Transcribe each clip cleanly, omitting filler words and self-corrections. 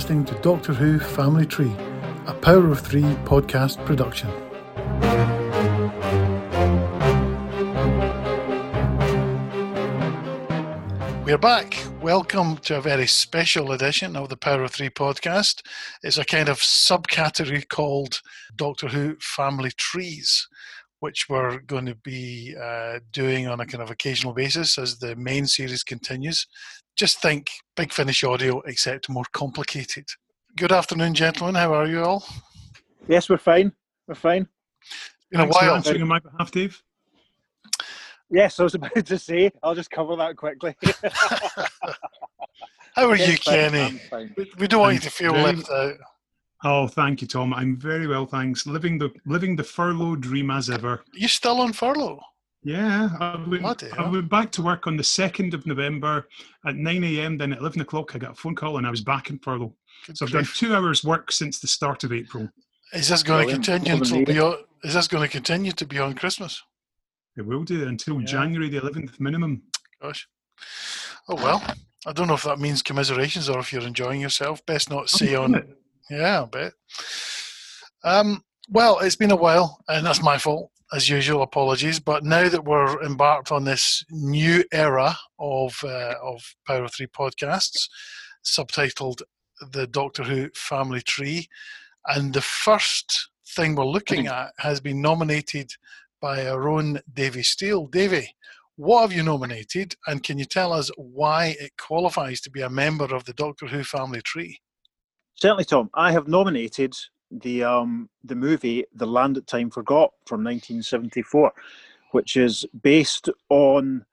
listening to Doctor Who Family Tree, a Power of Three podcast production. We're back. Welcome to a very special edition of the Power of Three podcast. It's a kind of subcategory called Doctor Who Family Trees, which we're going to be doing on a kind of occasional basis as the main series continues. Just think Big Finish Audio, except more complicated. Good afternoon, gentlemen. How are you all? Yes, we're fine. In a while. Answering on my behalf, Dave. Yes, I was about to say. I'll just cover that quickly. How are you, Kenny? Fine. We don't want you to feel left out. Oh, thank you, Tom. I'm very well, thanks. Living the furlough dream as ever. You're still on furlough? Yeah. I went back to work on the 2nd of November at 9 a.m. Then at 11 o'clock, I got a phone call and I was back in furlough. So I've done 2 hours work since the start of April. Is this going to continue to be on Christmas? It will do until January the 11th minimum. Gosh. Oh, well. I don't know if that means commiserations or if you're enjoying yourself. Best not say on it. Yeah, I bet. Well, it's been a while, and that's my fault, as usual, apologies. But now that we're embarked on this new era of Power 3 podcasts, subtitled The Doctor Who Family Tree, and the first thing we're looking at has been nominated by our own Davy Steele. Davy, what have you nominated, and can you tell us why it qualifies to be a member of the Doctor Who Family Tree? Certainly, Tom. I have nominated the movie The Land That Time Forgot from 1974, which is based on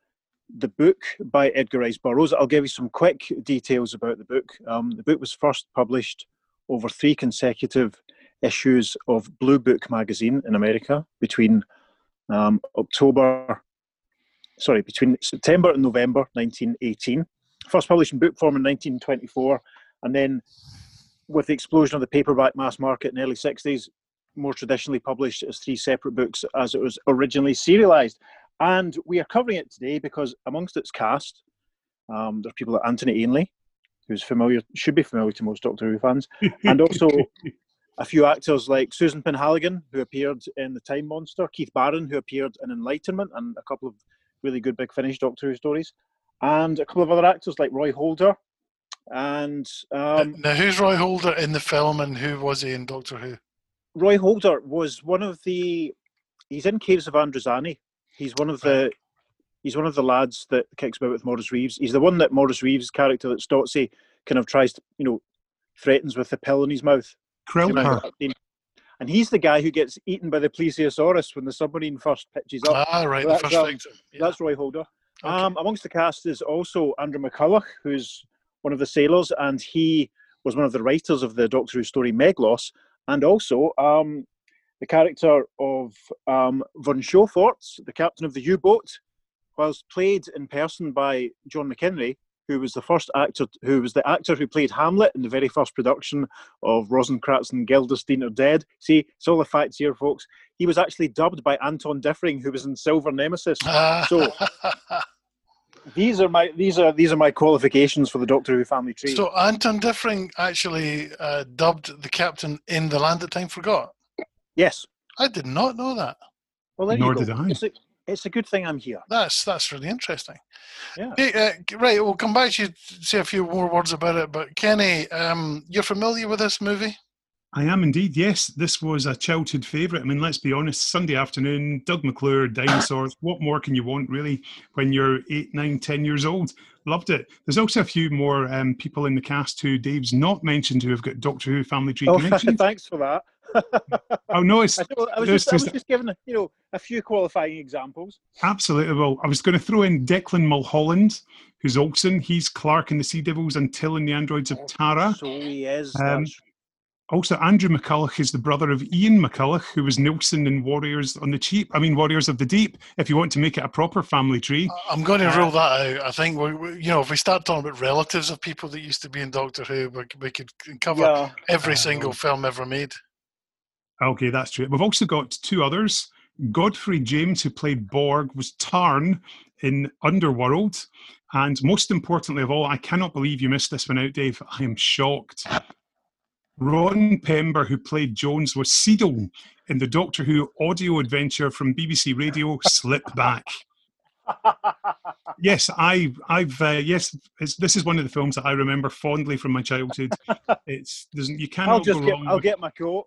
the book by Edgar Rice Burroughs. I'll give you some quick details about the book. The book was first published over 3 consecutive issues of Blue Book magazine in America between between September and November 1918. First published in book form in 1924, and then with the explosion of the paperback mass market in the early 60s, more traditionally published as 3 separate books as it was originally serialized. And we are covering it today because amongst its cast, there are people like Anthony Ainley, who's should be familiar to most Doctor Who fans, and also a few actors like Susan Penhaligon, who appeared in The Time Monster, Keith Barron, who appeared in Enlightenment, and a couple of really good Big Finish Doctor Who stories, and a couple of other actors like Roy Holder. And now, who's Roy Holder in the film, and who was he in Doctor Who? Roy Holder was he's in Caves of Androzani. He's one of the lads that kicks about with Maurice Roëves. He's the one that Maurice Roëves' character, that Stotsy, kind of tries to, threatens with the pill in his mouth. Krilper. And he's the guy who gets eaten by the Plesiosaurus when the submarine first pitches up. Ah, right, so the first victim. Yeah. That's Roy Holder. Okay. Amongst the cast is also Andrew McCulloch, who's one of the sailors, and he was one of the writers of the Doctor Who story Meglos, and also the character of Von Schofort, the captain of the U-boat, whilst played in person by John McHenry, who was the actor who played Hamlet in the very first production of Rosencrantz and Guildenstern Are Dead. See, it's all the facts here, folks. He was actually dubbed by Anton Diffring, who was in Silver Nemesis. So these are my qualifications for the Doctor Who Family Tree. So Anton Diffring actually dubbed the captain in The Land That Time Forgot. Yes, I did not know that. Well, there you go. Did I. It's a good thing I'm here. That's really interesting. Yeah. Hey, right, we'll come back to you to say a few more words about it. But Kenny, you're familiar with this movie? I am indeed, yes. This was a childhood favourite. I mean, let's be honest, Sunday afternoon, Doug McClure, dinosaurs, what more can you want, really, when you're 8, 9, 10 years old? Loved it. There's also a few more people in the cast who Dave's not mentioned who have got Doctor Who Family Tree connections. Thanks for that. Oh no! I was just giving a few qualifying examples. Absolutely. Well, I was going to throw in Declan Mulholland, who's Olsen. He's Clark in the Sea Devils and Till in the Androids of Tara. So he is. Also, Andrew McCulloch is the brother of Ian McCulloch, who was Nilsson in Warriors of the Deep, if you want to make it a proper family tree. I'm going to rule that out. I think, if we start talking about relatives of people that used to be in Doctor Who, we could cover every single film ever made. Okay, that's true. We've also got 2 others. Godfrey James, who played Borg, was Tarn in Underworld. And most importantly of all, I cannot believe you missed this one out, Dave. I am shocked. Ron Pember, who played Jones, was Seedle in the Doctor Who audio adventure from BBC Radio Slip Back. Yes, this is one of the films that I remember fondly from my childhood. You cannot go wrong. I'll get my coat.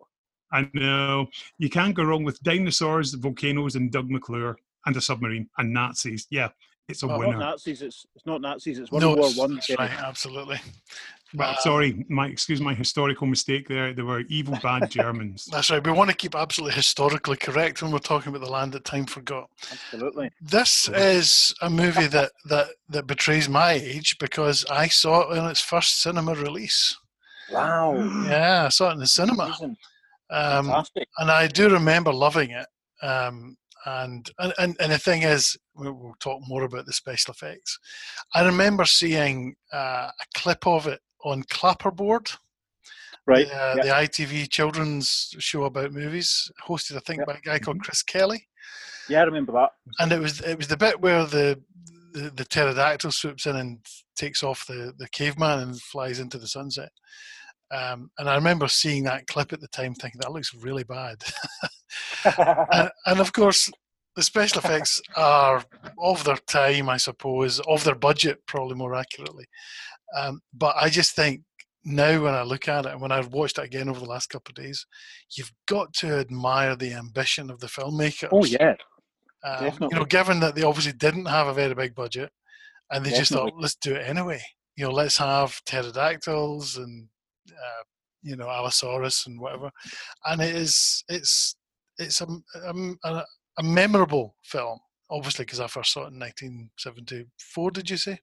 I know. You can't go wrong with dinosaurs, volcanoes, and Doug McClure, and a submarine, and Nazis. Yeah, it's a winner. Not Nazis, it's not Nazis, it's World War I. That's right, absolutely. Well, sorry, excuse my historical mistake there. They were evil, bad Germans. That's right. We want to keep absolutely historically correct when we're talking about The Land That Time Forgot. Absolutely. This is a movie that betrays my age because I saw it in its first cinema release. Wow. Yeah, I saw it in the cinema. Fantastic. And I do remember loving it. And the thing is, we'll talk more about the special effects. I remember seeing a clip of it on Clapperboard, right? The ITV children's show about movies, hosted, I think, by a guy called Chris Kelly. Yeah, I remember that. And it was the bit where the pterodactyl swoops in and takes off the caveman and flies into the sunset. And I remember seeing that clip at the time, thinking that looks really bad. and of course, the special effects are of their time, I suppose, of their budget, probably more accurately. But I just think now when I look at it, and when I've watched it again over the last couple of days, you've got to admire the ambition of the filmmakers. Oh, yeah. Definitely. Given that they obviously didn't have a very big budget, and they just thought, let's do it anyway. Let's have pterodactyls and Allosaurus and whatever, and it's a memorable film, obviously, because I first saw it in 1974. Did you say?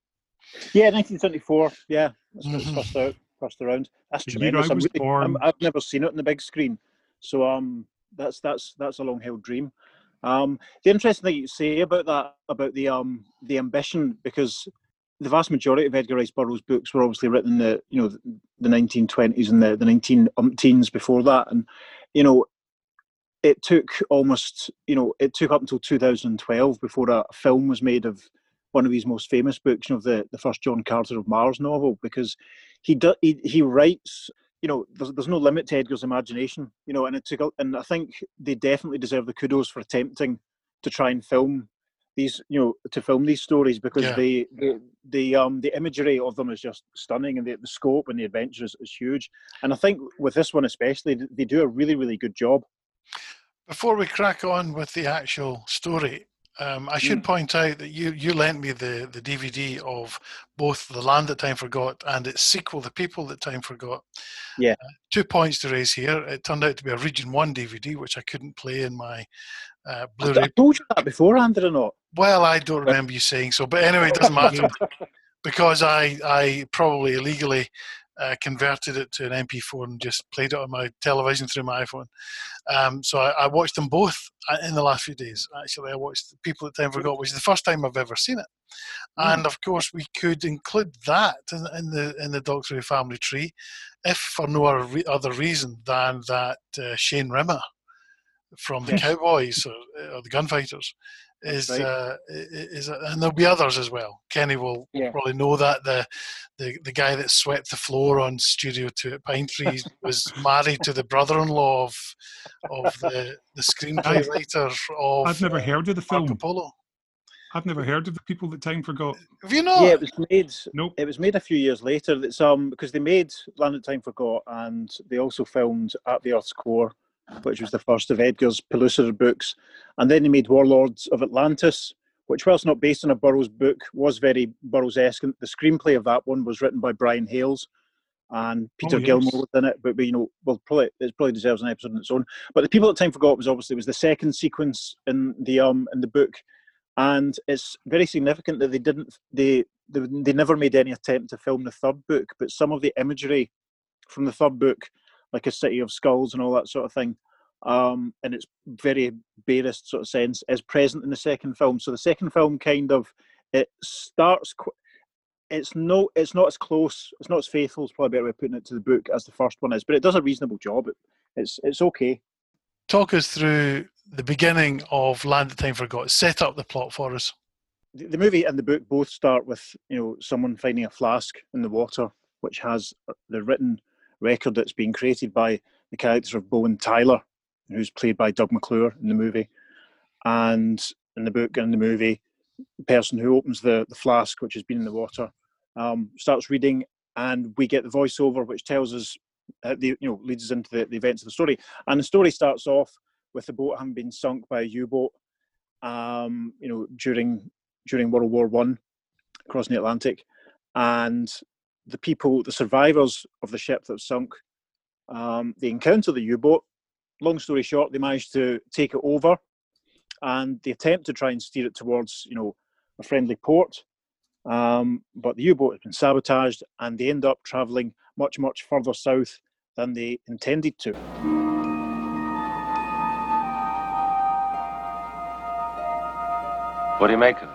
Yeah, 1974. Yeah, that's first around. That's tremendous. I've never seen it on the big screen, so that's a long held dream. The interesting thing you say about that, about the ambition, because the vast majority of Edgar Rice Burroughs' books were obviously written in the 1920s and the 19-umpteens before that, and it took up until 2012 before a film was made of one of his most famous books, the first John Carter of Mars novel, because he writes. There's no limit to Edgar's imagination, and it took, and I think they definitely deserve the kudos for attempting to try and film these stories, because the imagery of them is just stunning, and the scope and the adventure is huge. And I think with this one especially, they do a really, really good job. Before we crack on with the actual story, I should point out that you lent me the DVD of both The Land That Time Forgot and its sequel, The People That Time Forgot. Yeah. 2 points to raise here. It turned out to be a Region 1 DVD, which I couldn't play in my Blu-ray. I told you that beforehand, did I not? Well, I don't remember you saying so. But anyway, it doesn't matter, because I probably illegally converted it to an MP4 and just played it on my television through my iPhone. So I watched them both in the last few days. Actually, I watched The People That Time Forgot, which is the first time I've ever seen it. And of course, we could include that in the Doctor Who Family Tree, if for no other reason than that Shane Rimmer from the Cowboys or the Gunfighters is and there'll be others as well. Kenny will probably know that the guy that swept the floor on Studio 2 at Pine Trees was married to the brother-in-law of the screenplay writer of. I've never heard of the film. Marco Polo. I've never heard of The People That Time Forgot. Have you not? Yeah, it was made. Nope. It was made a few years later. That's because they made Land That Time Forgot, and they also filmed At the Earth's Core, which was the first of Edgar's Pellucidar books. And then he made Warlords of Atlantis, which, whilst not based on a Burroughs book, was very Burroughs-esque. And the screenplay of that one was written by Brian Hales, and Peter Gilmore was in it. But it probably deserves an episode on its own. But The People That Time Forgot was the second sequence in the book, and it's very significant that they never made any attempt to film the third book. But some of the imagery from the third book, like a city of skulls and all that sort of thing, in its very barest sort of sense, is present in the second film. So the second film it's not as close, it's not as faithful, it's probably a better way of putting it, to the book as the first one is, but it does a reasonable job. It's okay. Talk us through the beginning of Land That Time Forgot. Set up the plot for us. The movie and the book both start with someone finding a flask in the water, which has the written record that's being created by the character of Bowen Tyler, who's played by Doug McClure in the movie, and in the book and in the movie, the person who opens the flask, which has been in the water, starts reading, and we get the voiceover, which tells us, leads us into the events of the story. And the story starts off with the boat having been sunk by a U-boat, during World War I, across the Atlantic, and the survivors of the ship that sunk, they encounter the U-boat. Long story short, they manage to take it over, and they attempt to try and steer it towards, a friendly port. But the U-boat has been sabotaged, and they end up travelling much, much further south than they intended to. What do you make of it?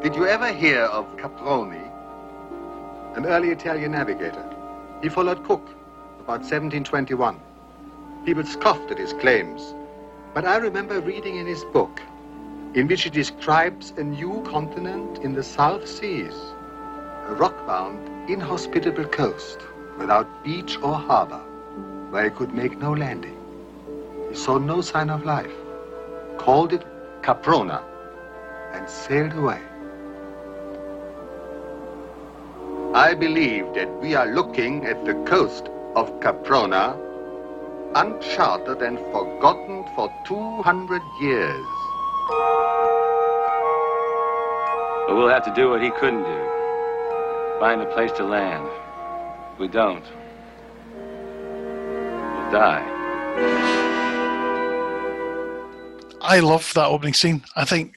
Did you ever hear of Caproni, an early Italian navigator? He followed Cook about 1721. People scoffed at his claims, but I remember reading in his book, in which he describes a new continent in the South Seas, a rock-bound, inhospitable coast without beach or harbour, where he could make no landing. He saw no sign of life, called it Caprona, and sailed away. I believe that we are looking at the coast of Caprona, uncharted and forgotten for 200 years. But we'll have to do what he couldn't do. Find a place to land. If we don't, we'll die. I love that opening scene. I think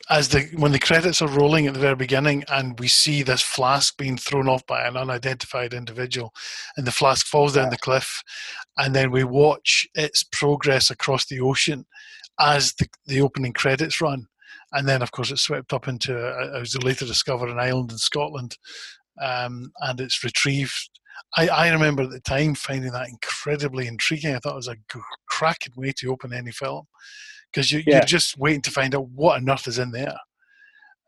when the credits are rolling at the very beginning and we see this flask being thrown off by an unidentified individual, and the flask falls down the cliff, and then we watch its progress across the ocean as the opening credits run. And then, of course, it's swept up into, I was later discovered, an island in Scotland, and it's retrieved. I remember at the time finding that incredibly intriguing. I thought it was a cracking way to open any film, because you're just waiting to find out what on earth is in there.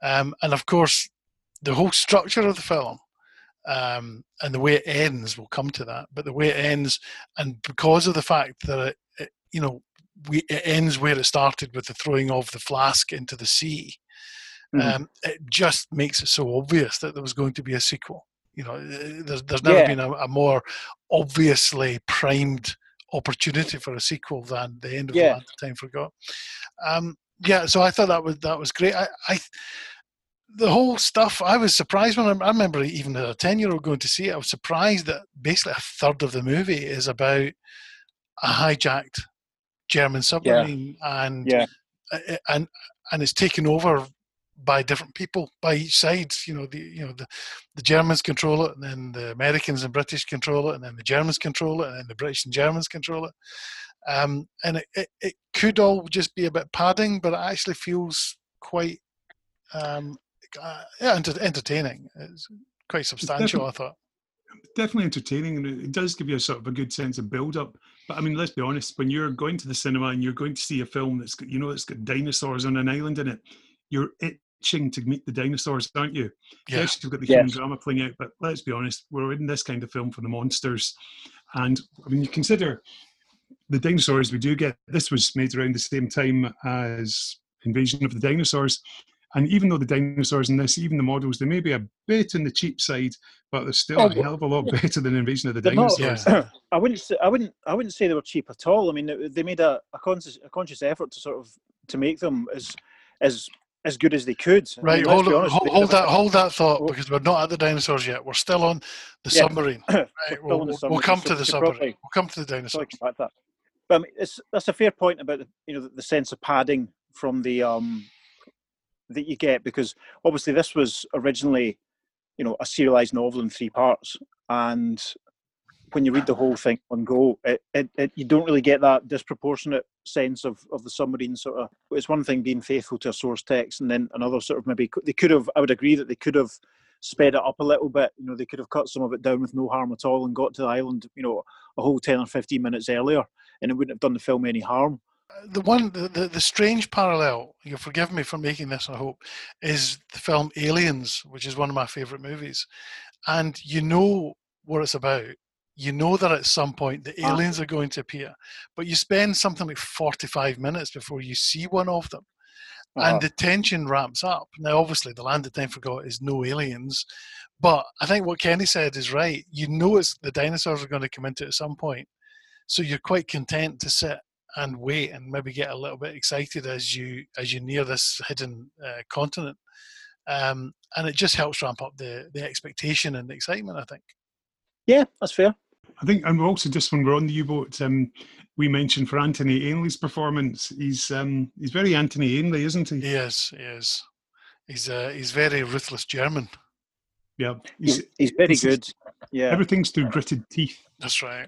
And, of course, the whole structure of the film and the way it ends, we'll come to that, but the way it ends, and because of the fact that, it ends where it started with the throwing of the flask into the sea. It just makes it so obvious that there was going to be a sequel. There's never been a more obviously primed opportunity for a sequel than the end of The Land That Time Forgot. So I thought that was great. The whole stuff, I was surprised when I remember even as a 10-year-old going to see it, I was surprised that basically a third of the movie is about a hijacked German submarine, and it's taken over by different people by each side. The Germans control it, and then the Americans and British control it, and then the Germans control it, and then the British and Germans control it. And it could all just be a bit padding, but it actually feels quite entertaining. It's quite substantial, I thought. Definitely entertaining, and it does give you a sort of a good sense of build-up. But I mean, let's be honest, when you're going to the cinema and you're going to see a film that's got, it's got dinosaurs on an island in it, you're itching to meet the dinosaurs, aren't you? Yeah. Yes, you've got the human drama playing out, but let's be honest, we're in this kind of film for the monsters. And I mean, you consider the dinosaurs we do get, this was made around the same time as Invasion of the Dinosaurs. And even though the dinosaurs in this, even the models, they may be a bit on the cheap side, but they're still a hell of a lot better than Invasion of the Dinosaurs. Not, I wouldn't say they were cheap at all. I mean, they made a conscious effort to sort of to make them as good as they could. Right, I mean, hold that thought, because we're not at the dinosaurs yet. We're still on the submarine. Right, we'll come to the submarine. We'll come to the dinosaurs. But I mean, that's a fair point about the sense of padding from the. That you get, because obviously this was originally, a serialized novel in 3 parts, and when you read the whole thing on go, you don't really get that disproportionate sense of the submarine sort of. It's one thing being faithful to a source text, and then another sort of maybe they could have. I would agree that they could have sped it up a little bit. They could have cut some of it down with no harm at all and got to the island, a whole 10 or 15 minutes earlier, and it wouldn't have done the film any harm. The strange parallel, you'll forgive me for making this, I hope, is the film Aliens, which is one of my favourite movies. And you know what it's about. you know that at some point the aliens are going to appear, but you spend something like 45 minutes before you see one of them. And the tension ramps up. Now, obviously, The Land That Time Forgot is no aliens, but I think what Kenny said is right. You know it's, the dinosaurs are going to come into it at some point, so you're quite content to sit and wait and maybe get a little bit excited as you near this hidden continent. And it just helps ramp up the expectation and the excitement, I think. Yeah, that's fair. I think, and also just when we're on the U-boat, we mentioned for Anthony Ainley's performance, he's very Anthony Ainley, isn't he? Yes, he is. He's very ruthless German. Yeah, he's very good. Yeah, everything's through gritted teeth. That's right.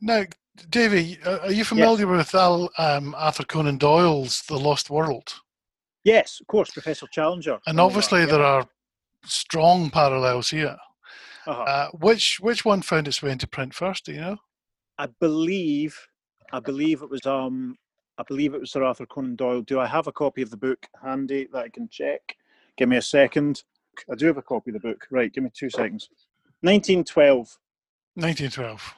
Now, Davey, are you familiar with Arthur Conan Doyle's The Lost World? Yes, of course, Professor Challenger. And obviously, there are strong parallels here. Uh-huh. Which one found its way into print first? Do you know? I believe it was Sir Arthur Conan Doyle. Do I have a copy of the book handy that I can check? Give me a second. I do have a copy of the book. Right, give me 2 seconds. 1912. 1912.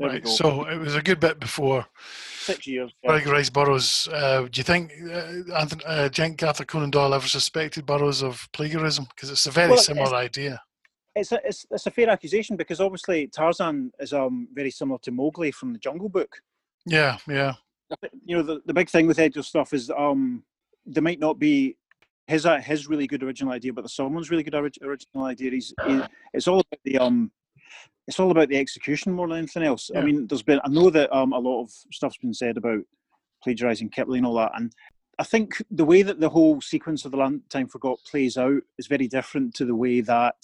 Right, so it was a good bit before. 6 years. Edgar Rice Burroughs. Do you think Arthur Conan Doyle ever suspected Burroughs of plagiarism? Because it's a very similar idea. It's a fair accusation, because obviously Tarzan is very similar to Mowgli from the Jungle Book. Yeah, yeah. You know, the big thing with Edgar's stuff is there might not be his really good original idea, but there's someone's really good original idea. It's all about the execution more than anything else. Yeah. I mean, I know that a lot of stuff's been said about plagiarising Kipling and all that, and I think the way that the whole sequence of The Land That Time Forgot plays out is very different to the way that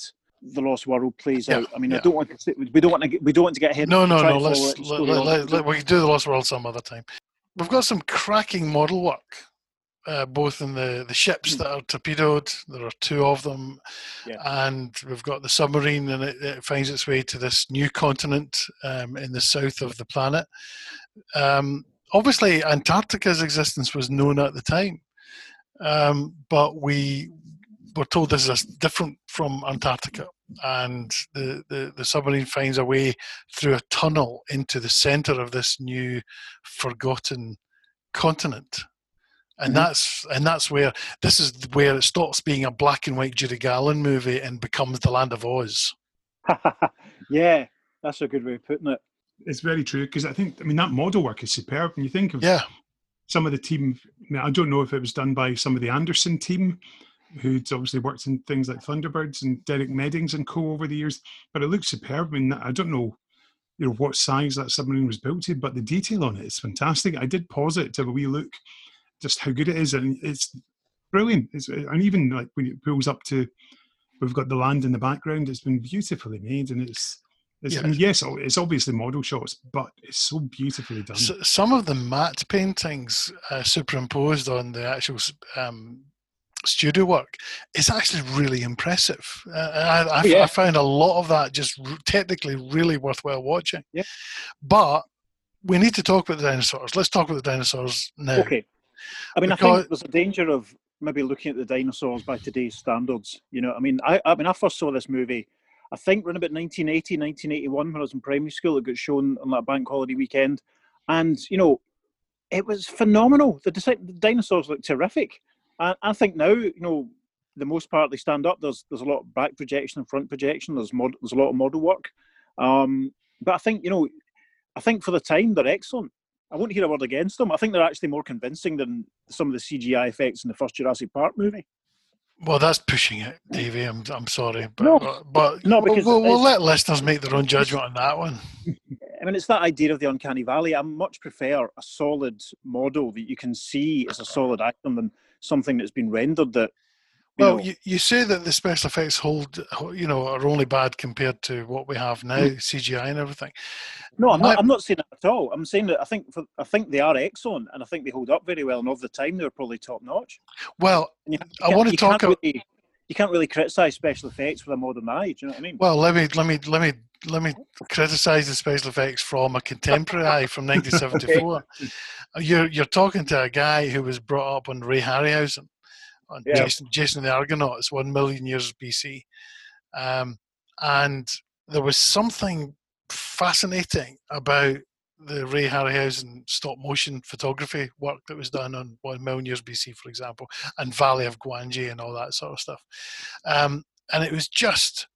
The Lost World plays out. I mean, I don't want to. We don't want to get ahead. No. We can do The Lost World some other time. We've got some cracking model work, both in the ships that are torpedoed. There are two of them, and we've got the submarine, and it finds its way to this new continent in the south of the planet. Obviously, Antarctica's existence was known at the time, but we're told this is different from Antarctica, and the submarine finds a way through a tunnel into the centre of this new forgotten continent, and that's where it stops being a black and white Judy Garland movie and becomes The Land of Oz. Yeah, that's a good way of putting it. It's very true, because I mean that model work is superb when you think of some of the team. I mean, I don't know if it was done by some of the Anderson team, who'd obviously worked in things like Thunderbirds and Derek Meddings and co. over the years, but it looks superb. I mean, I don't know, what size that submarine was built to, but the detail on it is fantastic. I did pause it to have a wee look, just how good it is, and it's brilliant. And even like when it pulls up to, we've got the land in the background. It's been beautifully made, and it's I mean, yes, it's obviously model shots, but it's so beautifully done. So some of the matte paintings superimposed on the actual studio work, it's actually really impressive. I found a lot of that just technically really worthwhile watching. Yeah. But we need to talk about the dinosaurs. Let's talk about the dinosaurs now. Okay. I mean, I think there's a danger of maybe looking at the dinosaurs by today's standards. You know, I mean, I first saw this movie, I think, around about 1980, 1981, when I was in primary school. It got shown on that bank holiday weekend. And, it was phenomenal. The dinosaurs looked terrific. I think now, the most part they stand up. There's a lot of back projection and front projection. There's a lot of model work, but I think for the time they're excellent. I won't hear a word against them. I think they're actually more convincing than some of the CGI effects in the first Jurassic Park movie. Well, that's pushing it, Davey. I'm sorry, but we'll let listeners make their own judgment on that one. I mean, it's that idea of the uncanny valley. I much prefer a solid model that you can see as a solid item than something that's been rendered that... You say that the special effects are only bad compared to what we have now, CGI and everything. No, I'm not saying that at all. I'm saying that I think they are excellent, and I think they hold up very well, and of the time they were probably top-notch. Well, you can't really criticise special effects with a modern eye, do you know what I mean? Well, let me criticise the special effects from a contemporary eye from 1974. You're talking to a guy who was brought up on Ray Harryhausen, on Jason and the Argonauts, 1 Million Years BC. And there was something fascinating about the Ray Harryhausen stop-motion photography work that was done on 1 Million Years BC, for example, and Valley of Guanji and all that sort of stuff. And it was just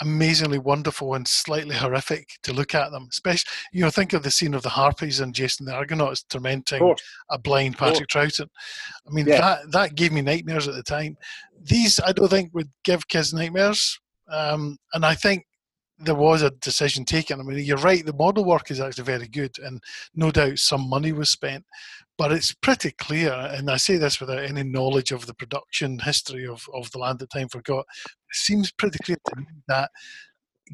amazingly wonderful and slightly horrific to look at them. Especially, you know, think of the scene of the Harpies and Jason the Argonauts tormenting a blind Patrick Troughton. I mean, that gave me nightmares at the time. These, I don't think, would give kids nightmares. And I think there was a decision taken. I mean, you're right, the model work is actually very good, and no doubt some money was spent, but it's pretty clear, and I say this without any knowledge of the production history of The Land That Time Forgot, it seems pretty clear to me that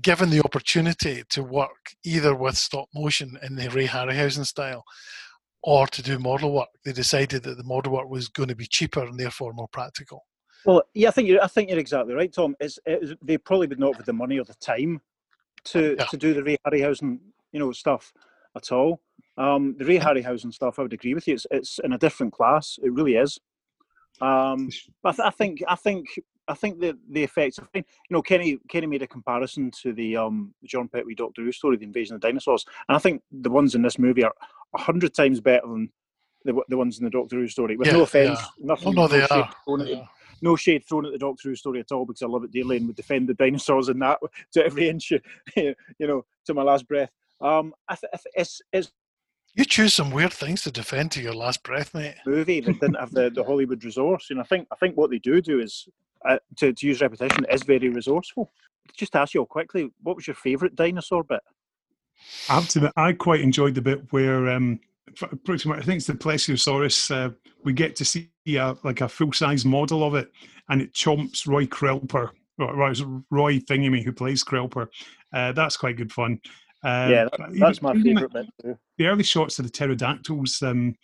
given the opportunity to work either with stop motion in the Ray Harryhausen style or to do model work, they decided that the model work was going to be cheaper and therefore more practical. Well, yeah, I think you're exactly right, Tom. They probably would not have the money or the time to do the Ray Harryhausen, stuff at all. The Ray Harryhausen stuff, I would agree with you. It's in a different class. It really is. But I think that the effects are fine. Kenny made a comparison to the John Pertwee Doctor Who story, The Invasion of the Dinosaurs, and I think the ones in this movie are 100 times better than the ones in the Doctor Who story. With no offence, nothing. Well, no, they are. No shade thrown at the Doctor Who story at all, because I love it dearly and would defend the dinosaurs in that to every inch, to my last breath. You choose some weird things to defend to your last breath, mate. Movie that didn't have the Hollywood resource, and I think what they do is to use repetition is very resourceful. Just to ask you all quickly, what was your favourite dinosaur bit? I have to admit, I quite enjoyed the bit where. Pretty much, I think it's the Plesiosaurus. We get to see a full-size model of it, and it chomps Roy Krelper. Roy Thingyme, who plays Krelper. That's quite good fun. That's my favourite bit too. The early shots of the pterodactyls. When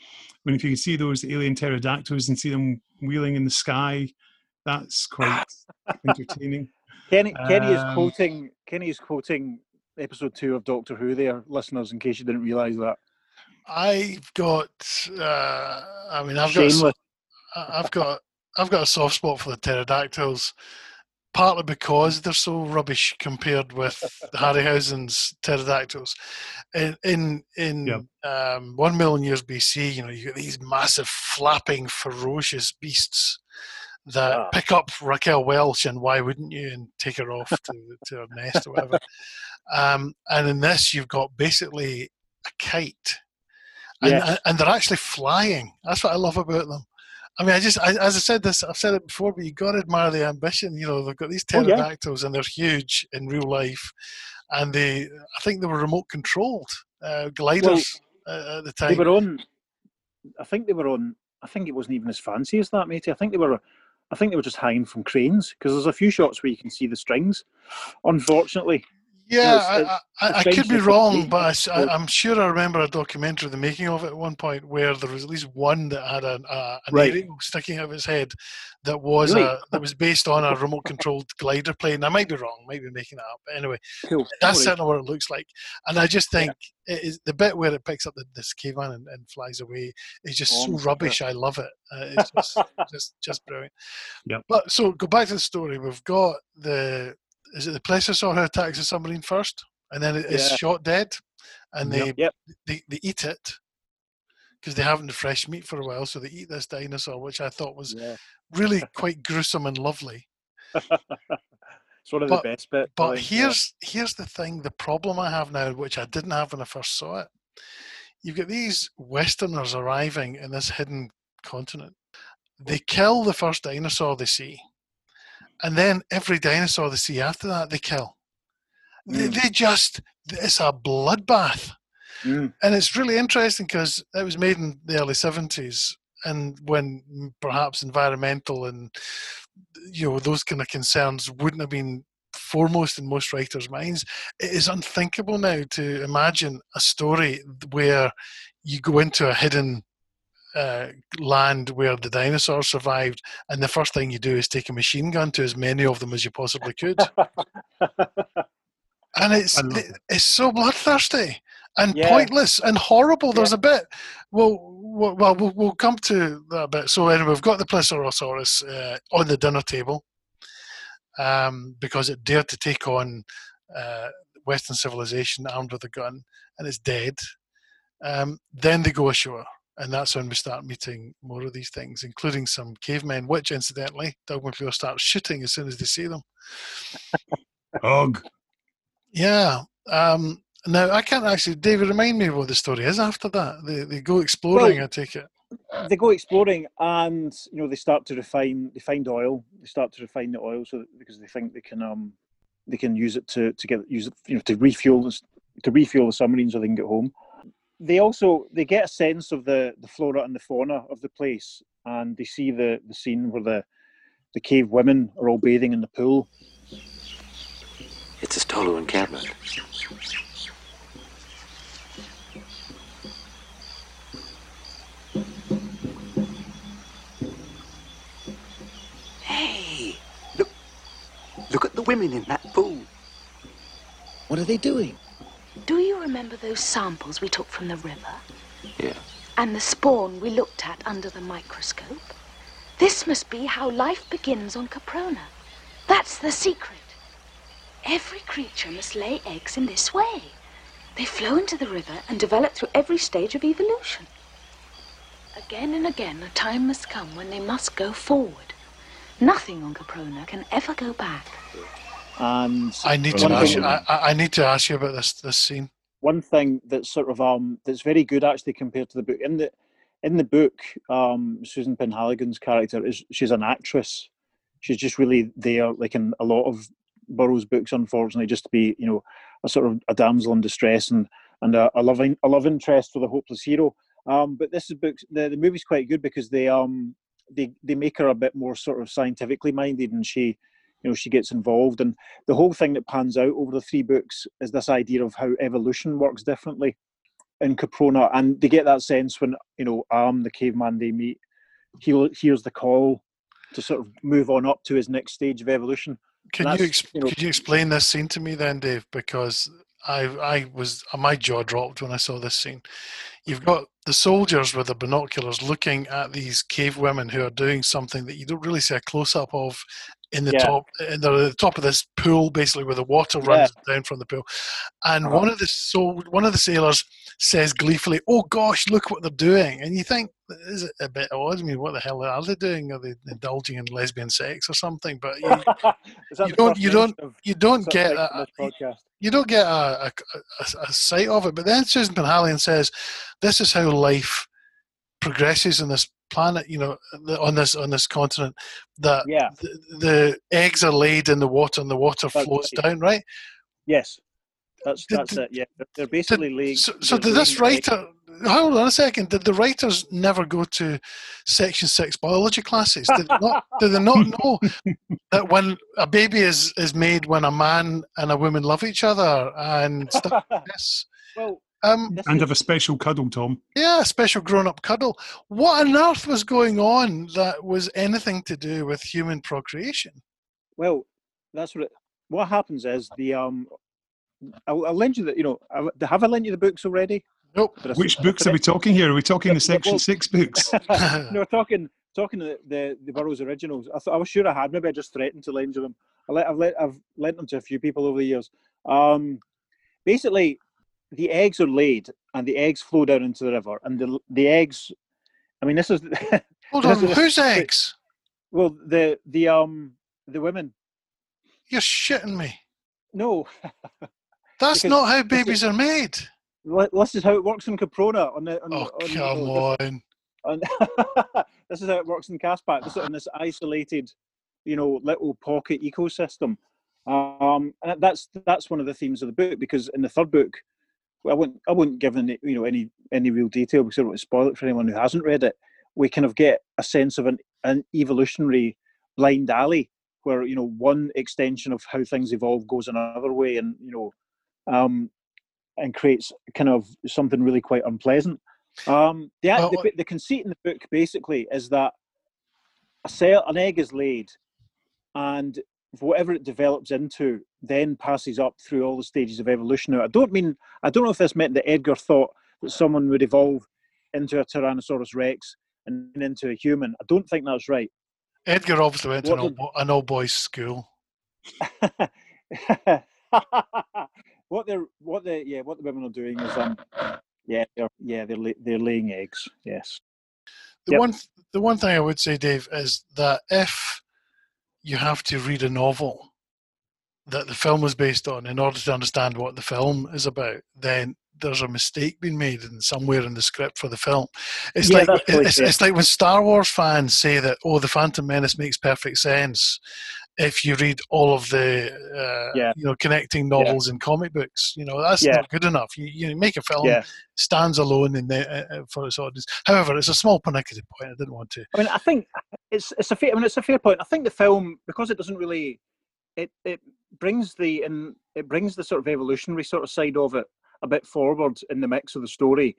if you could see those alien pterodactyls and see them wheeling in the sky, that's quite entertaining. Kenny is quoting episode 2 of Doctor Who there, listeners, in case you didn't realise that. I've got a soft spot for the pterodactyls, partly because they're so rubbish compared with the Harryhausen's pterodactyls. In 1 Million Years BC, you got these massive, flapping, ferocious beasts that pick up Raquel Welch and why wouldn't you, and take her off to her nest or whatever. And in this, you've got basically a kite. And they're actually flying. That's what I love about them. I mean, I've said it before, but you got to admire the ambition. They've got these pterodactyls and they're huge in real life. And I think they were remote controlled gliders at the time. I think it wasn't even as fancy as that, matey. I think they were just hanging from cranes, because there's a few shots where you can see the strings. Unfortunately. Yeah, I could be wrong, but I'm sure I remember a documentary, the making of it at one point, where there was at least one that had an aerial sticking out of its head that was that was based on a remote-controlled glider plane. I might be wrong, might be making that up. But anyway, that's certainly what it looks like. And I just think it is, the bit where it picks up this caveman and flies away is just so rubbish. I love it. It's just brilliant. Yep. But so go back to the story. We've got the... Is it the Plesiosaur who attacks the submarine first, and then it's shot dead, and they eat it because they haven't the fresh meat for a while, so they eat this dinosaur, which I thought was really quite gruesome and lovely. It's one of the best bits. But here's the thing, the problem I have now, which I didn't have when I first saw it. You've got these Westerners arriving in this hidden continent. They kill the first dinosaur they see. And then every dinosaur they see after that, they kill. It's a bloodbath. And it's really interesting because it was made in the early 70s, and when perhaps environmental and, those kind of concerns wouldn't have been foremost in most writers' minds, it is unthinkable now to imagine a story where you go into a hidden land where the dinosaurs survived, and the first thing you do is take a machine gun to as many of them as you possibly could. And it's so bloodthirsty and pointless and horrible. There's a bit. We'll come to that bit. So anyway, we've got the Plesiosaurus on the dinner table because it dared to take on Western civilization armed with a gun and it's dead. Then they go ashore, and that's when we start meeting more of these things, including some cavemen, which, incidentally, Doug McClure starts shooting as soon as they see them. Ugh. Yeah. Now, I can't actually... David, remind me what the story is after that. They go exploring, well, I take it. They go exploring and, you know, they start to refine... They find oil. They start to refine the oil so that, because they think they can use it to get... Use it, you know, to refuel the submarine so they can get home. They also, they get a sense of the flora and the fauna of the place, and they see the scene where the cave women are all bathing in the pool. It's a Stolo encampment. Hey, look at the women in that pool. What are they doing? Do you remember those samples we took from the river? Yeah. And the spawn we looked at under the microscope? This must be how life begins on Caprona. That's the secret. Every creature must lay eggs in this way. They flow into the river and develop through every stage of evolution. Again and again, a time must come when they must go forward. Nothing on Caprona can ever go back. I need to ask you about this scene. One thing that's sort of that's very good actually compared to the book. In the book, Susan Penhaligon's character she's an actress. She's just really there, like in a lot of Burroughs books, unfortunately, just to be, you know, a sort of a damsel in distress and a love interest for the hopeless hero. But this is book the movie's quite good because they make her a bit more sort of scientifically minded, and she. You know, she gets involved, and the whole thing that pans out over the three books is this idea of how evolution works differently in Caprona, and they get that sense when, you know, the caveman they meet, he hears the call to sort of move on up to his next stage of evolution. Could you explain this scene to me then, Dave? Because my jaw dropped when I saw this scene. You've got the soldiers with the binoculars looking at these cave women who are doing something that you don't really see a close-up of in the top of this pool, basically, where the water runs down from the pool. And one of the sailors says gleefully, "Oh gosh, look what they're doing!" And you think, is it a bit odd? I mean, what the hell are they doing? Are they indulging in lesbian sex or something? But you don't get a sight of it. But then Susan Penhaligon says, "This is how life progresses in this planet, you know, on this continent, that the eggs are laid in the water and the water flows down, right?" Yes, that's it. Yeah, they're basically laying. So did this writer? Hold on a second. Did the writers never go to Section 6 biology classes? Did they not know that when a baby is made, when a man and a woman love each other and stuff like this? Well. And have a special cuddle, Tom. Yeah, a special grown-up cuddle. What on earth was going on that was anything to do with human procreation? Well, that's what happens is the I'll lend you that, you know, have I lent you the books already? Nope. Which books are we talking here? Are we talking the Section 6 books? No, we're talking the Burroughs originals. I was sure I had. Maybe I just threatened to lend you them. I've lent them to a few people over the years. Basically. The eggs are laid, and the eggs flow down into the river. And the eggs, I mean, this is hold on. Whose eggs? Well, the women. You're shitting me. No, that's not how babies are made. This is how it works in Caprona. This is how it works in Caspak. This is in this isolated, you know, little pocket ecosystem. And that's one of the themes of the book, because in the third book. I wouldn't give any, you know, any real detail because I don't want to spoil it for anyone who hasn't read it. We kind of get a sense of an evolutionary blind alley where, you know, one extension of how things evolve goes another way, and, you know, and creates kind of something really quite unpleasant. The conceit in the book basically is that an egg is laid, and whatever it develops into then passes up through all the stages of evolution. Now, I don't know if this meant that Edgar thought that someone would evolve into a Tyrannosaurus Rex and into a human. I don't think that's right. Edgar obviously went to an all boys school. what the women are doing is they're laying eggs. Yes. The one thing I would say, Dave, is that if you have to read a novel that the film was based on in order to understand what the film is about, then there's a mistake being made in somewhere in the script for the film. It's it's like when Star Wars fans say that, oh, The Phantom Menace makes perfect sense if you read all of the connecting novels and comic books. You know, that's not good enough. You make a film stands alone in the, for its audience. However, it's a small pernicious point. I didn't want to. I mean, I think it's a fair point. I think the film, because it doesn't really it brings the sort of evolutionary sort of side of it a bit forward in the mix of the story.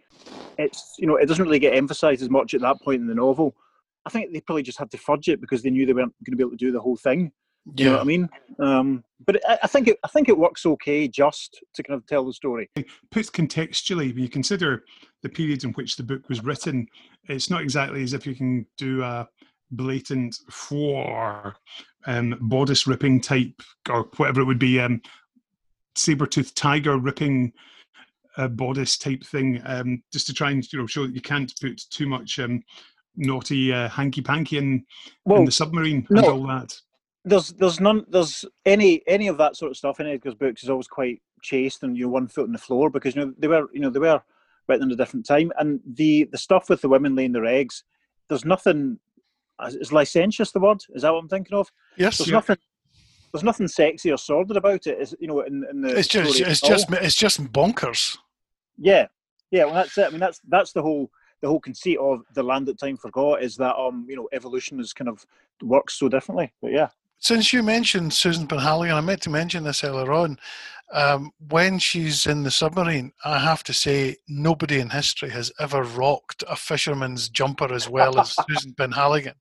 It's, you know, it doesn't really get emphasised as much at that point in the novel. I think they probably just had to fudge it because they knew they weren't going to be able to do the whole thing. Do you know what I mean? But I think it works okay just to kind of tell the story. Put contextually, when you consider the period in which the book was written, it's not exactly as if you can do a blatant bodice ripping type or whatever it would be, saber-toothed tiger ripping bodice type thing, just to try and, you know, show that you can't put too much naughty hanky-panky in the submarine and all that. There's none. There's any of that sort of stuff in Edgar's books is always quite chaste and, you know, one foot on the floor, because, you know, they were written at a different time, and the stuff with the women laying their eggs, there's nothing. Is licentious the word? Is that what I'm thinking of? Yes. There's nothing. There's nothing sexy or sordid about it. Is, you know, in the it's just bonkers. Yeah. Well, that's it. I mean, that's the whole conceit of The Land That Time Forgot, is that evolution is kind of works so differently. But yeah. Since you mentioned Susan Penhaligon, I meant to mention this earlier on. When she's in the submarine, I have to say nobody in history has ever rocked a fisherman's jumper as well as Susan Penhaligon.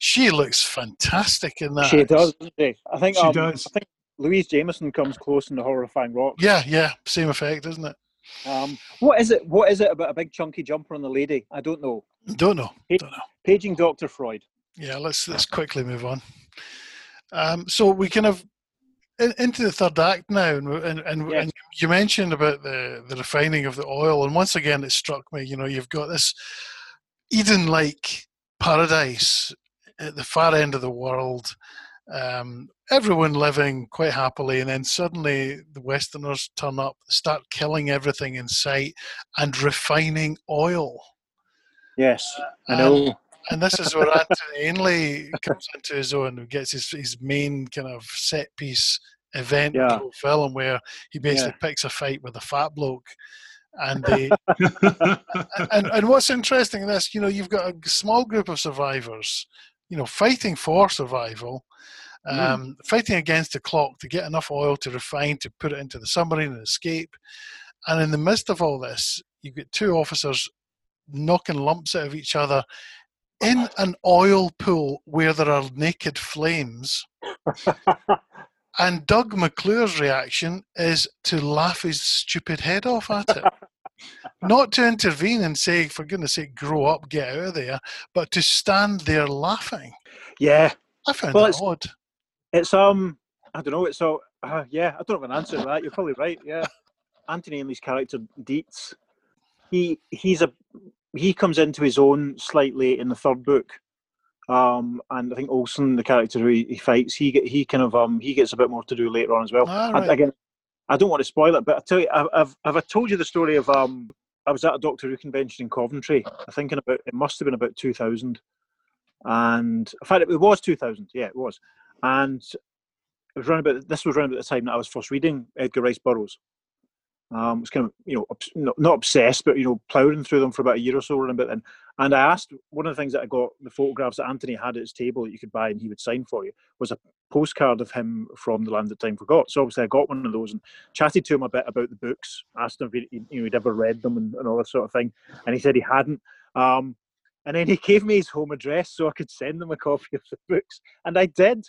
She looks fantastic in that. She does, doesn't she? I think she does. I think Louise Jameson comes close in The Horrifying Rock. Yeah, same effect, isn't it? What is it about a big chunky jumper on the lady? I don't know. Paging Dr. Freud. Yeah, let's quickly move on. So we kind of into the third act now, and you mentioned about the refining of the oil, and once again it struck me, you know, you've got this Eden-like paradise at the far end of the world, everyone living quite happily, and then suddenly the Westerners turn up, start killing everything in sight and refining oil. Yes, I know. And this is where Anthony Ainley comes into his own and gets his main kind of set piece event in the whole film, where he basically picks a fight with a fat bloke. And they, and what's interesting in this, you know, you've got a small group of survivors, you know, fighting for survival, fighting against the clock to get enough oil to refine, to put it into the submarine and escape. And in the midst of all this, you've got two officers knocking lumps out of each other in an oil pool where there are naked flames. And Doug McClure's reaction is to laugh his stupid head off at it. Not to intervene and say, for goodness sake, grow up, get out of there, but to stand there laughing. Yeah. I found that odd. It's, I don't know, it's all, I don't have an answer to that. You're probably right, yeah. Anthony Ainley's character, Dietz, he comes into his own slightly in the third book, and I think Olsen, the character who he fights, he gets a bit more to do later on as well. Right. Again, I don't want to spoil it, but I tell you, have I told you the story of I was at a Doctor Who convention in Coventry. I think it must have been about 2000, and in fact it was 2000. Yeah, it was, and it was around about the time that I was first reading Edgar Rice Burroughs. I was kind of, not obsessed, but, ploughing through them for about a year or so. And I asked, one of the things that I got, the photographs that Anthony had at his table that you could buy and he would sign for you, was a postcard of him from The Land That Time Forgot. So obviously I got one of those and chatted to him a bit about the books, asked him if he'd ever read them and all that sort of thing. And he said he hadn't. And then he gave me his home address so I could send them a copy of the books. And I did.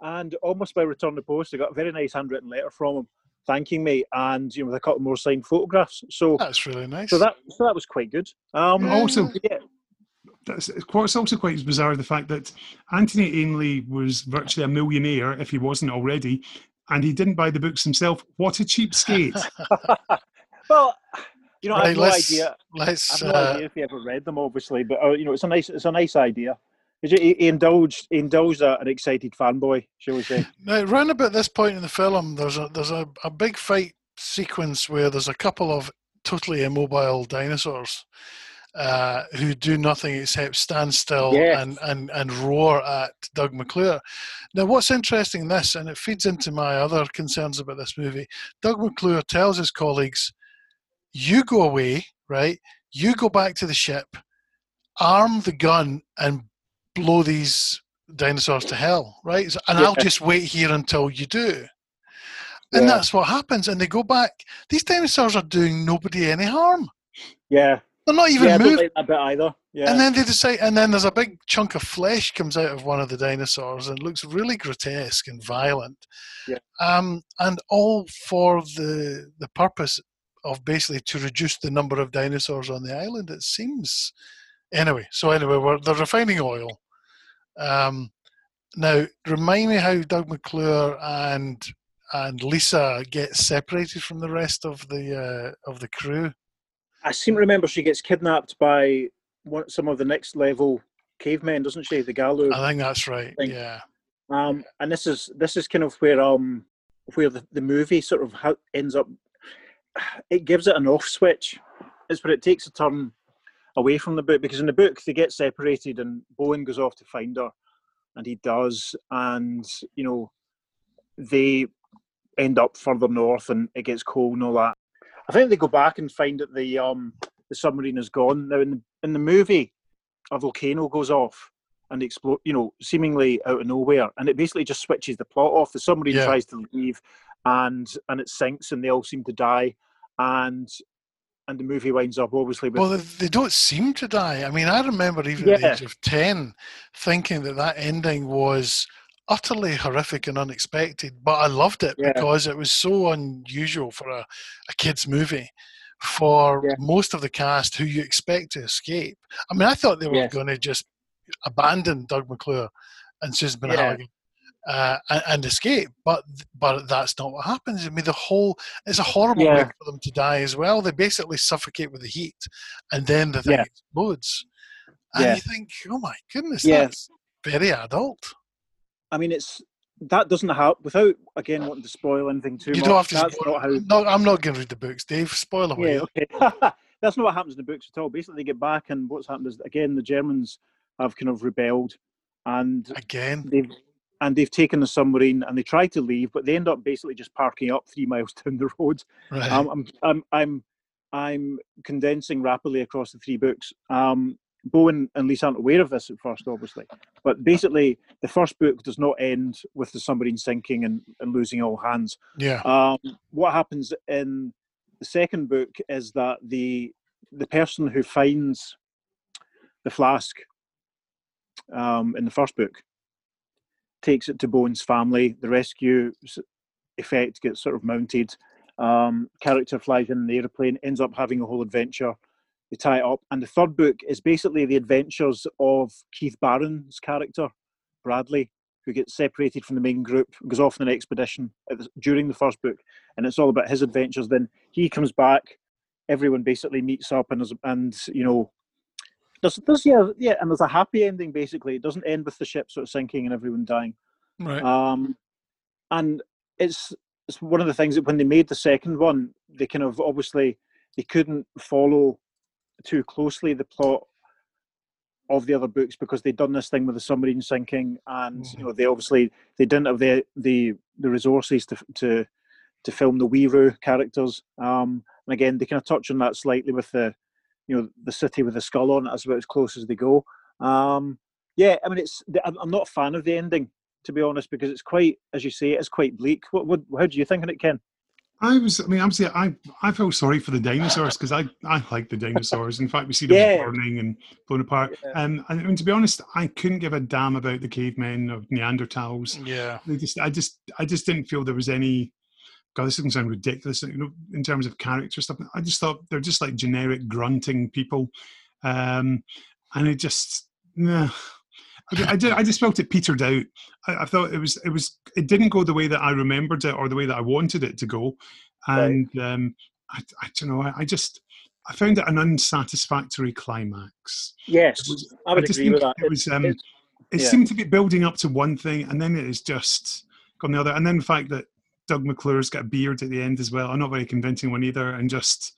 And almost by return of post, I got a very nice handwritten letter from him, thanking me, and with a couple more signed photographs. So that's really nice. So that was quite good. It's also quite bizarre, the fact that Anthony Ainley was virtually a millionaire, if he wasn't already, and he didn't buy the books himself. What a cheapskate. Well, you know, I have no idea if he ever read them, obviously, but you know, it's a nice idea. He indulged an excited fanboy, shall we say. Now, round about this point in the film, there's a big fight sequence where there's a couple of totally immobile dinosaurs who do nothing except stand still, yes, and roar at Doug McClure. Now, what's interesting in this, and it feeds into my other concerns about this movie, Doug McClure tells his colleagues, you go away, right? You go back to the ship, arm the gun, and blow these dinosaurs to hell, right? And yeah, I'll just wait here until you do. And yeah, that's what happens. And they go back. These dinosaurs are doing nobody any harm. Yeah. They're not even moving. I don't like that bit either. Yeah. And then they decide, and then there's a big chunk of flesh comes out of one of the dinosaurs and looks really grotesque and violent. Yeah. And all for the purpose of basically to reduce the number of dinosaurs on the island, it seems. Anyway, they're refining oil. Now, remind me how Doug McClure and Lisa get separated from the rest of the crew. I seem to remember she gets kidnapped by some of the next level cavemen, doesn't she? The Galu. I think that's right. Thing. Yeah. And this is kind of where the movie sort of ends up. It gives it an off switch. It's where it takes a turn away from the book, because in the book they get separated and Bowen goes off to find her, and he does, and you know, they end up further north and it gets cold and all that. I think they go back and find that the submarine is gone. Now in the movie, a volcano goes off and explodes, you know, seemingly out of nowhere, and it basically just switches the plot off. The submarine tries to leave and it sinks and they all seem to die, and the movie winds up, obviously. Well, they don't seem to die. I mean, I remember even at the age of 10 thinking that ending was utterly horrific and unexpected, but I loved it because it was so unusual for a kid's movie for most of the cast who you expect to escape. I mean, I thought they were going to just abandon Doug McClure and Susan Penhaligon. Yeah. And escape, but that's not what happens. I mean, it's a horrible way for them to die as well. They basically suffocate with the heat, and then the thing explodes. And you think, oh my goodness, that's very adult. I mean, that doesn't help. Without again wanting to spoil anything too much. You don't have to. I'm not going to read the books, Dave. Spoil away. Yeah, okay. That's not what happens in the books at all. Basically, they get back, and what's happened is again the Germans have kind of rebelled, and again they've taken the submarine and they try to leave, but they end up basically just parking up 3 miles down the road. Right. I'm condensing rapidly across the three books. Bowen and Lisa aren't aware of this at first, obviously, but basically the first book does not end with the submarine sinking and losing all hands. Yeah. What happens in the second book is that the person who finds the flask in the first book takes it to Bowen's family. The rescue effect gets sort of mounted. Character flies in an aeroplane, ends up having a whole adventure. They tie it up. And the third book is basically the adventures of Keith Barron's character, Bradley, who gets separated from the main group, goes off on an expedition during the first book. And it's all about his adventures. Then he comes back. Everyone basically meets up and you know, and there's a happy ending, basically. It doesn't end with the ship sort of sinking and everyone dying. Right. And it's one of the things that when they made the second one, they kind of obviously, they couldn't follow too closely the plot of the other books because they'd done this thing with the submarine sinking and, you know, they didn't have the resources to film the Weiroo characters. And again, they kind of touch on that slightly with the city with the skull on it is about as close as they go. I mean, I'm not a fan of the ending, to be honest, because it's quite, as you say, it's quite bleak. How do you think on it, Ken? I felt sorry for the dinosaurs because I like the dinosaurs. In fact, we see them burning and blown apart. Yeah. And to be honest, I couldn't give a damn about the cavemen or Neanderthals. Yeah. I just didn't feel there was any. God, this doesn't sound ridiculous, you know, in terms of character stuff. I just thought they're just like generic grunting people, and it just. I just felt it petered out. I thought it didn't go the way that I remembered it or the way that I wanted it to go, and right. I don't know. I found it an unsatisfactory climax. Yes, I would agree with that. It seemed to be building up to one thing, and then it is just gone the other. And then the fact that Doug McClure's got a beard at the end as well, I'm not very convincing one either, and just.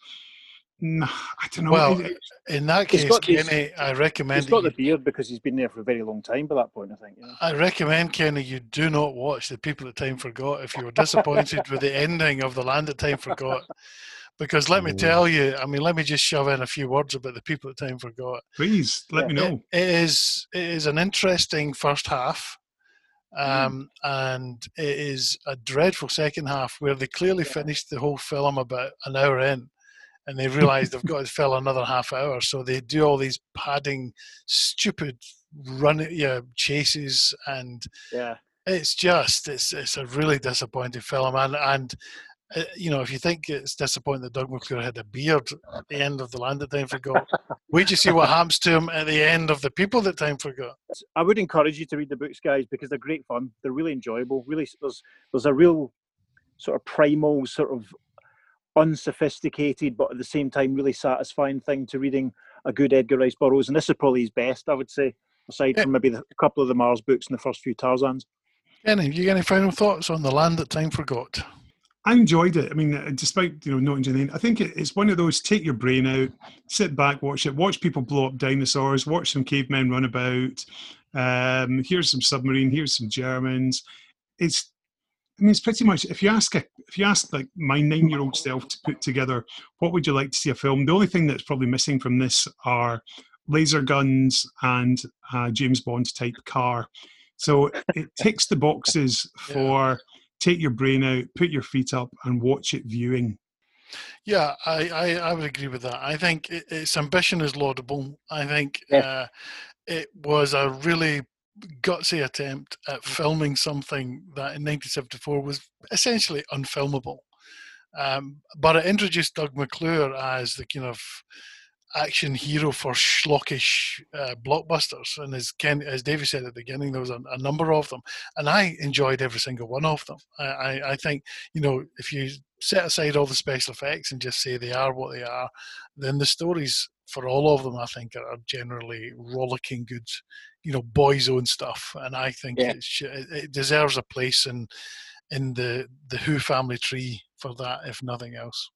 No, I don't know. Well, in that case, Kenny, I recommend... He's got the beard because he's been there for a very long time by that point, I think. Yeah. I recommend, Kenny, you do not watch The People That Time Forgot if you were disappointed with the ending of The Land That Time Forgot. Because let me tell you, I mean, let me just shove in a few words about The People That Time Forgot. Please, let me know. It is an interesting first half, and it is a dreadful second half where they clearly finished the whole film about an hour in. And they realise they've got to fill another half hour, so they do all these padding, stupid chases, and it's just it's a really disappointing film. And you know, if you think it's disappointing that Doug McClure had a beard at the end of The Land That Time Forgot, wait to see what happens to him at the end of The People That Time Forgot. I would encourage you to read the books, guys, because they're great fun. They're really enjoyable. Really, there's a real sort of primal sort of unsophisticated but at the same time really satisfying thing to reading a good Edgar Rice Burroughs, and this is probably his best, I would say, aside from maybe a couple of the Mars books and the first few Tarzans. Kenny, have you got any final thoughts on The Land That Time Forgot? I enjoyed it. I mean, despite not enjoying it, I think it's one of those, take your brain out, sit back, watch it, watch people blow up dinosaurs, watch some cavemen run about, here's some submarine, here's some Germans. It's pretty much, if you ask like my 9-year-old self to put together what would you like to see a film, the only thing that's probably missing from this are laser guns and a James Bond type car. So it ticks the boxes for take your brain out, put your feet up and watch it viewing. Yeah, I would agree with that. I think its ambition is laudable. I think it was a really gutsy attempt at filming something that in 1974 was essentially unfilmable, but it introduced Doug McClure as the kind of action hero for schlockish blockbusters, and as Davey said at the beginning, there was a number of them, and I enjoyed every single one of them. I think, if you set aside all the special effects and just say they are what they are, then the stories for all of them, I think, are generally rollicking good, boys' own stuff, and I think it deserves a place in the Who family tree for that, if nothing else.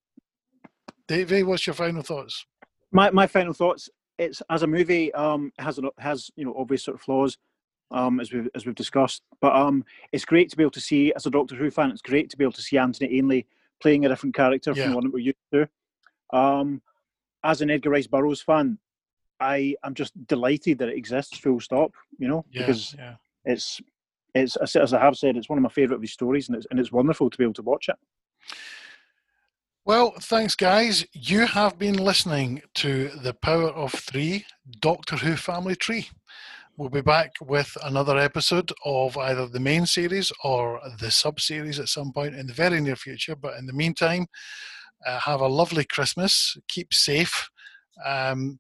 Davey, what's your final thoughts? My final thoughts: it's as a movie, has obvious sort of flaws, as we've discussed, but it's great to be able to see, as a Doctor Who fan, it's great to be able to see Anthony Ainley playing a different character from the one that we're used to. As an Edgar Rice Burroughs fan, I am just delighted that it exists, full stop, because it's, as I have said, it's one of my favourite of his stories, and it's wonderful to be able to watch it. Well, thanks, guys. You have been listening to The Power of Three, Doctor Who Family Tree. We'll be back with another episode of either the main series or the sub-series at some point in the very near future, but in the meantime, have a lovely Christmas, keep safe,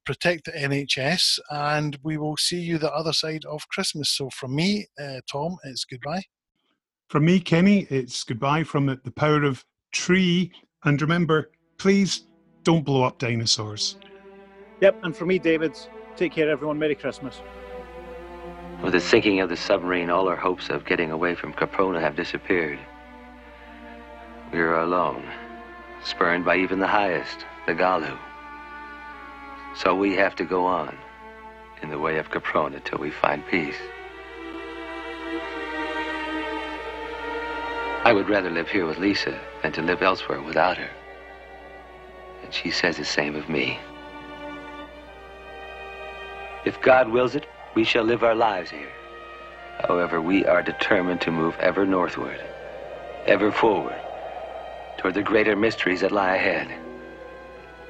protect the NHS, and we will see you the other side of Christmas. So from me, Tom, it's goodbye. From me, Kenny, it's goodbye from the Power of Tree. And remember, please don't blow up dinosaurs. Yep, and from me, David, take care, everyone. Merry Christmas. With the sinking of the submarine, all our hopes of getting away from Caprona have disappeared. We are alone. Spurned by even the highest, the Galu. So we have to go on in the way of Caprona till we find peace. I would rather live here with Lisa than to live elsewhere without her. And she says the same of me. If God wills it, we shall live our lives here. However, we are determined to move ever northward, ever forward, toward the greater mysteries that lie ahead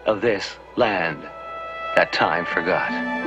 of this land that time forgot.